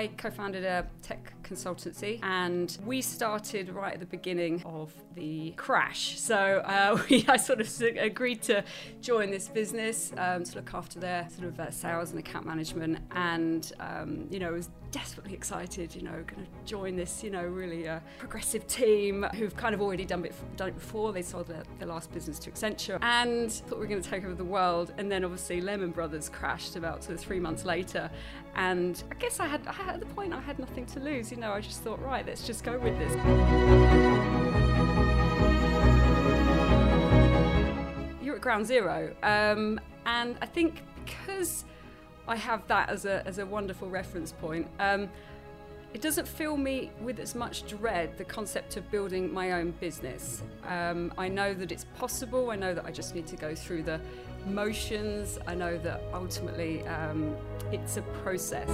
I co-founded a tech consultancy, and we started right at the beginning of the crash. So I sort of agreed to join this business to look after their sort of sales and account management, and I was desperately excited, going to join this, really progressive team who've kind of already done it before. They sold their last business to Accenture and thought we were going to take over the world. And then obviously Lehman Brothers crashed about sort of 3 months later. And I guess I had at the point I had nothing to lose, I just thought, right, let's just go with this. You're at ground zero. And I think because I have that as a wonderful reference point, it doesn't fill me with as much dread, the concept of building my own business. I know that it's possible. I know that I just need to go through the motions. I know that ultimately it's a process.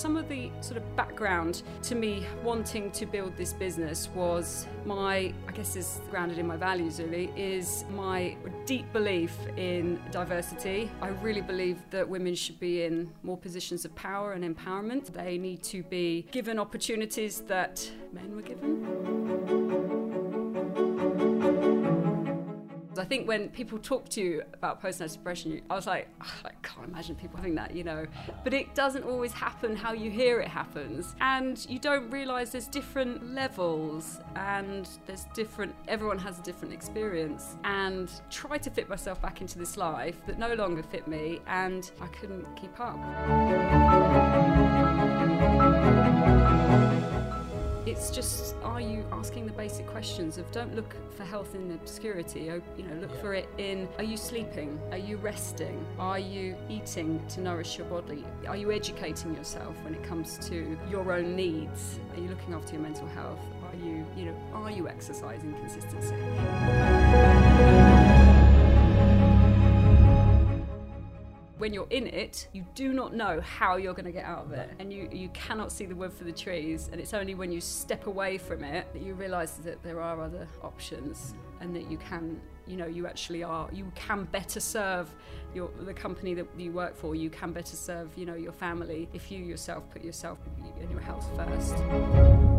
Some of the sort of background to me wanting to build this business was my, I guess is grounded in my values really, is my deep belief in diversity. I really believe that women should be in more positions of power and empowerment. They need to be given opportunities that men were given. I think when people talk to you about personality expression, I was like, oh, I can't imagine people having that, But it doesn't always happen how you hear it happens. And you don't realise there's different levels and there's different, everyone has a different experience. And try to fit myself back into this life that no longer fit me, and I couldn't keep up. It's just, are you asking the basic questions of don't look for health in obscurity, look for it in, are you sleeping, are you resting, are you eating to nourish your body, are you educating yourself when it comes to your own needs, are you looking after your mental health, are you, are you exercising consistently? When you're in it, you do not know how you're going to get out of it, and you cannot see the wood for the trees, and it's only when you step away from it that you realise that there are other options, and that you can, you can better serve the company that you work for, you can better serve, your family if you yourself put yourself and your health first.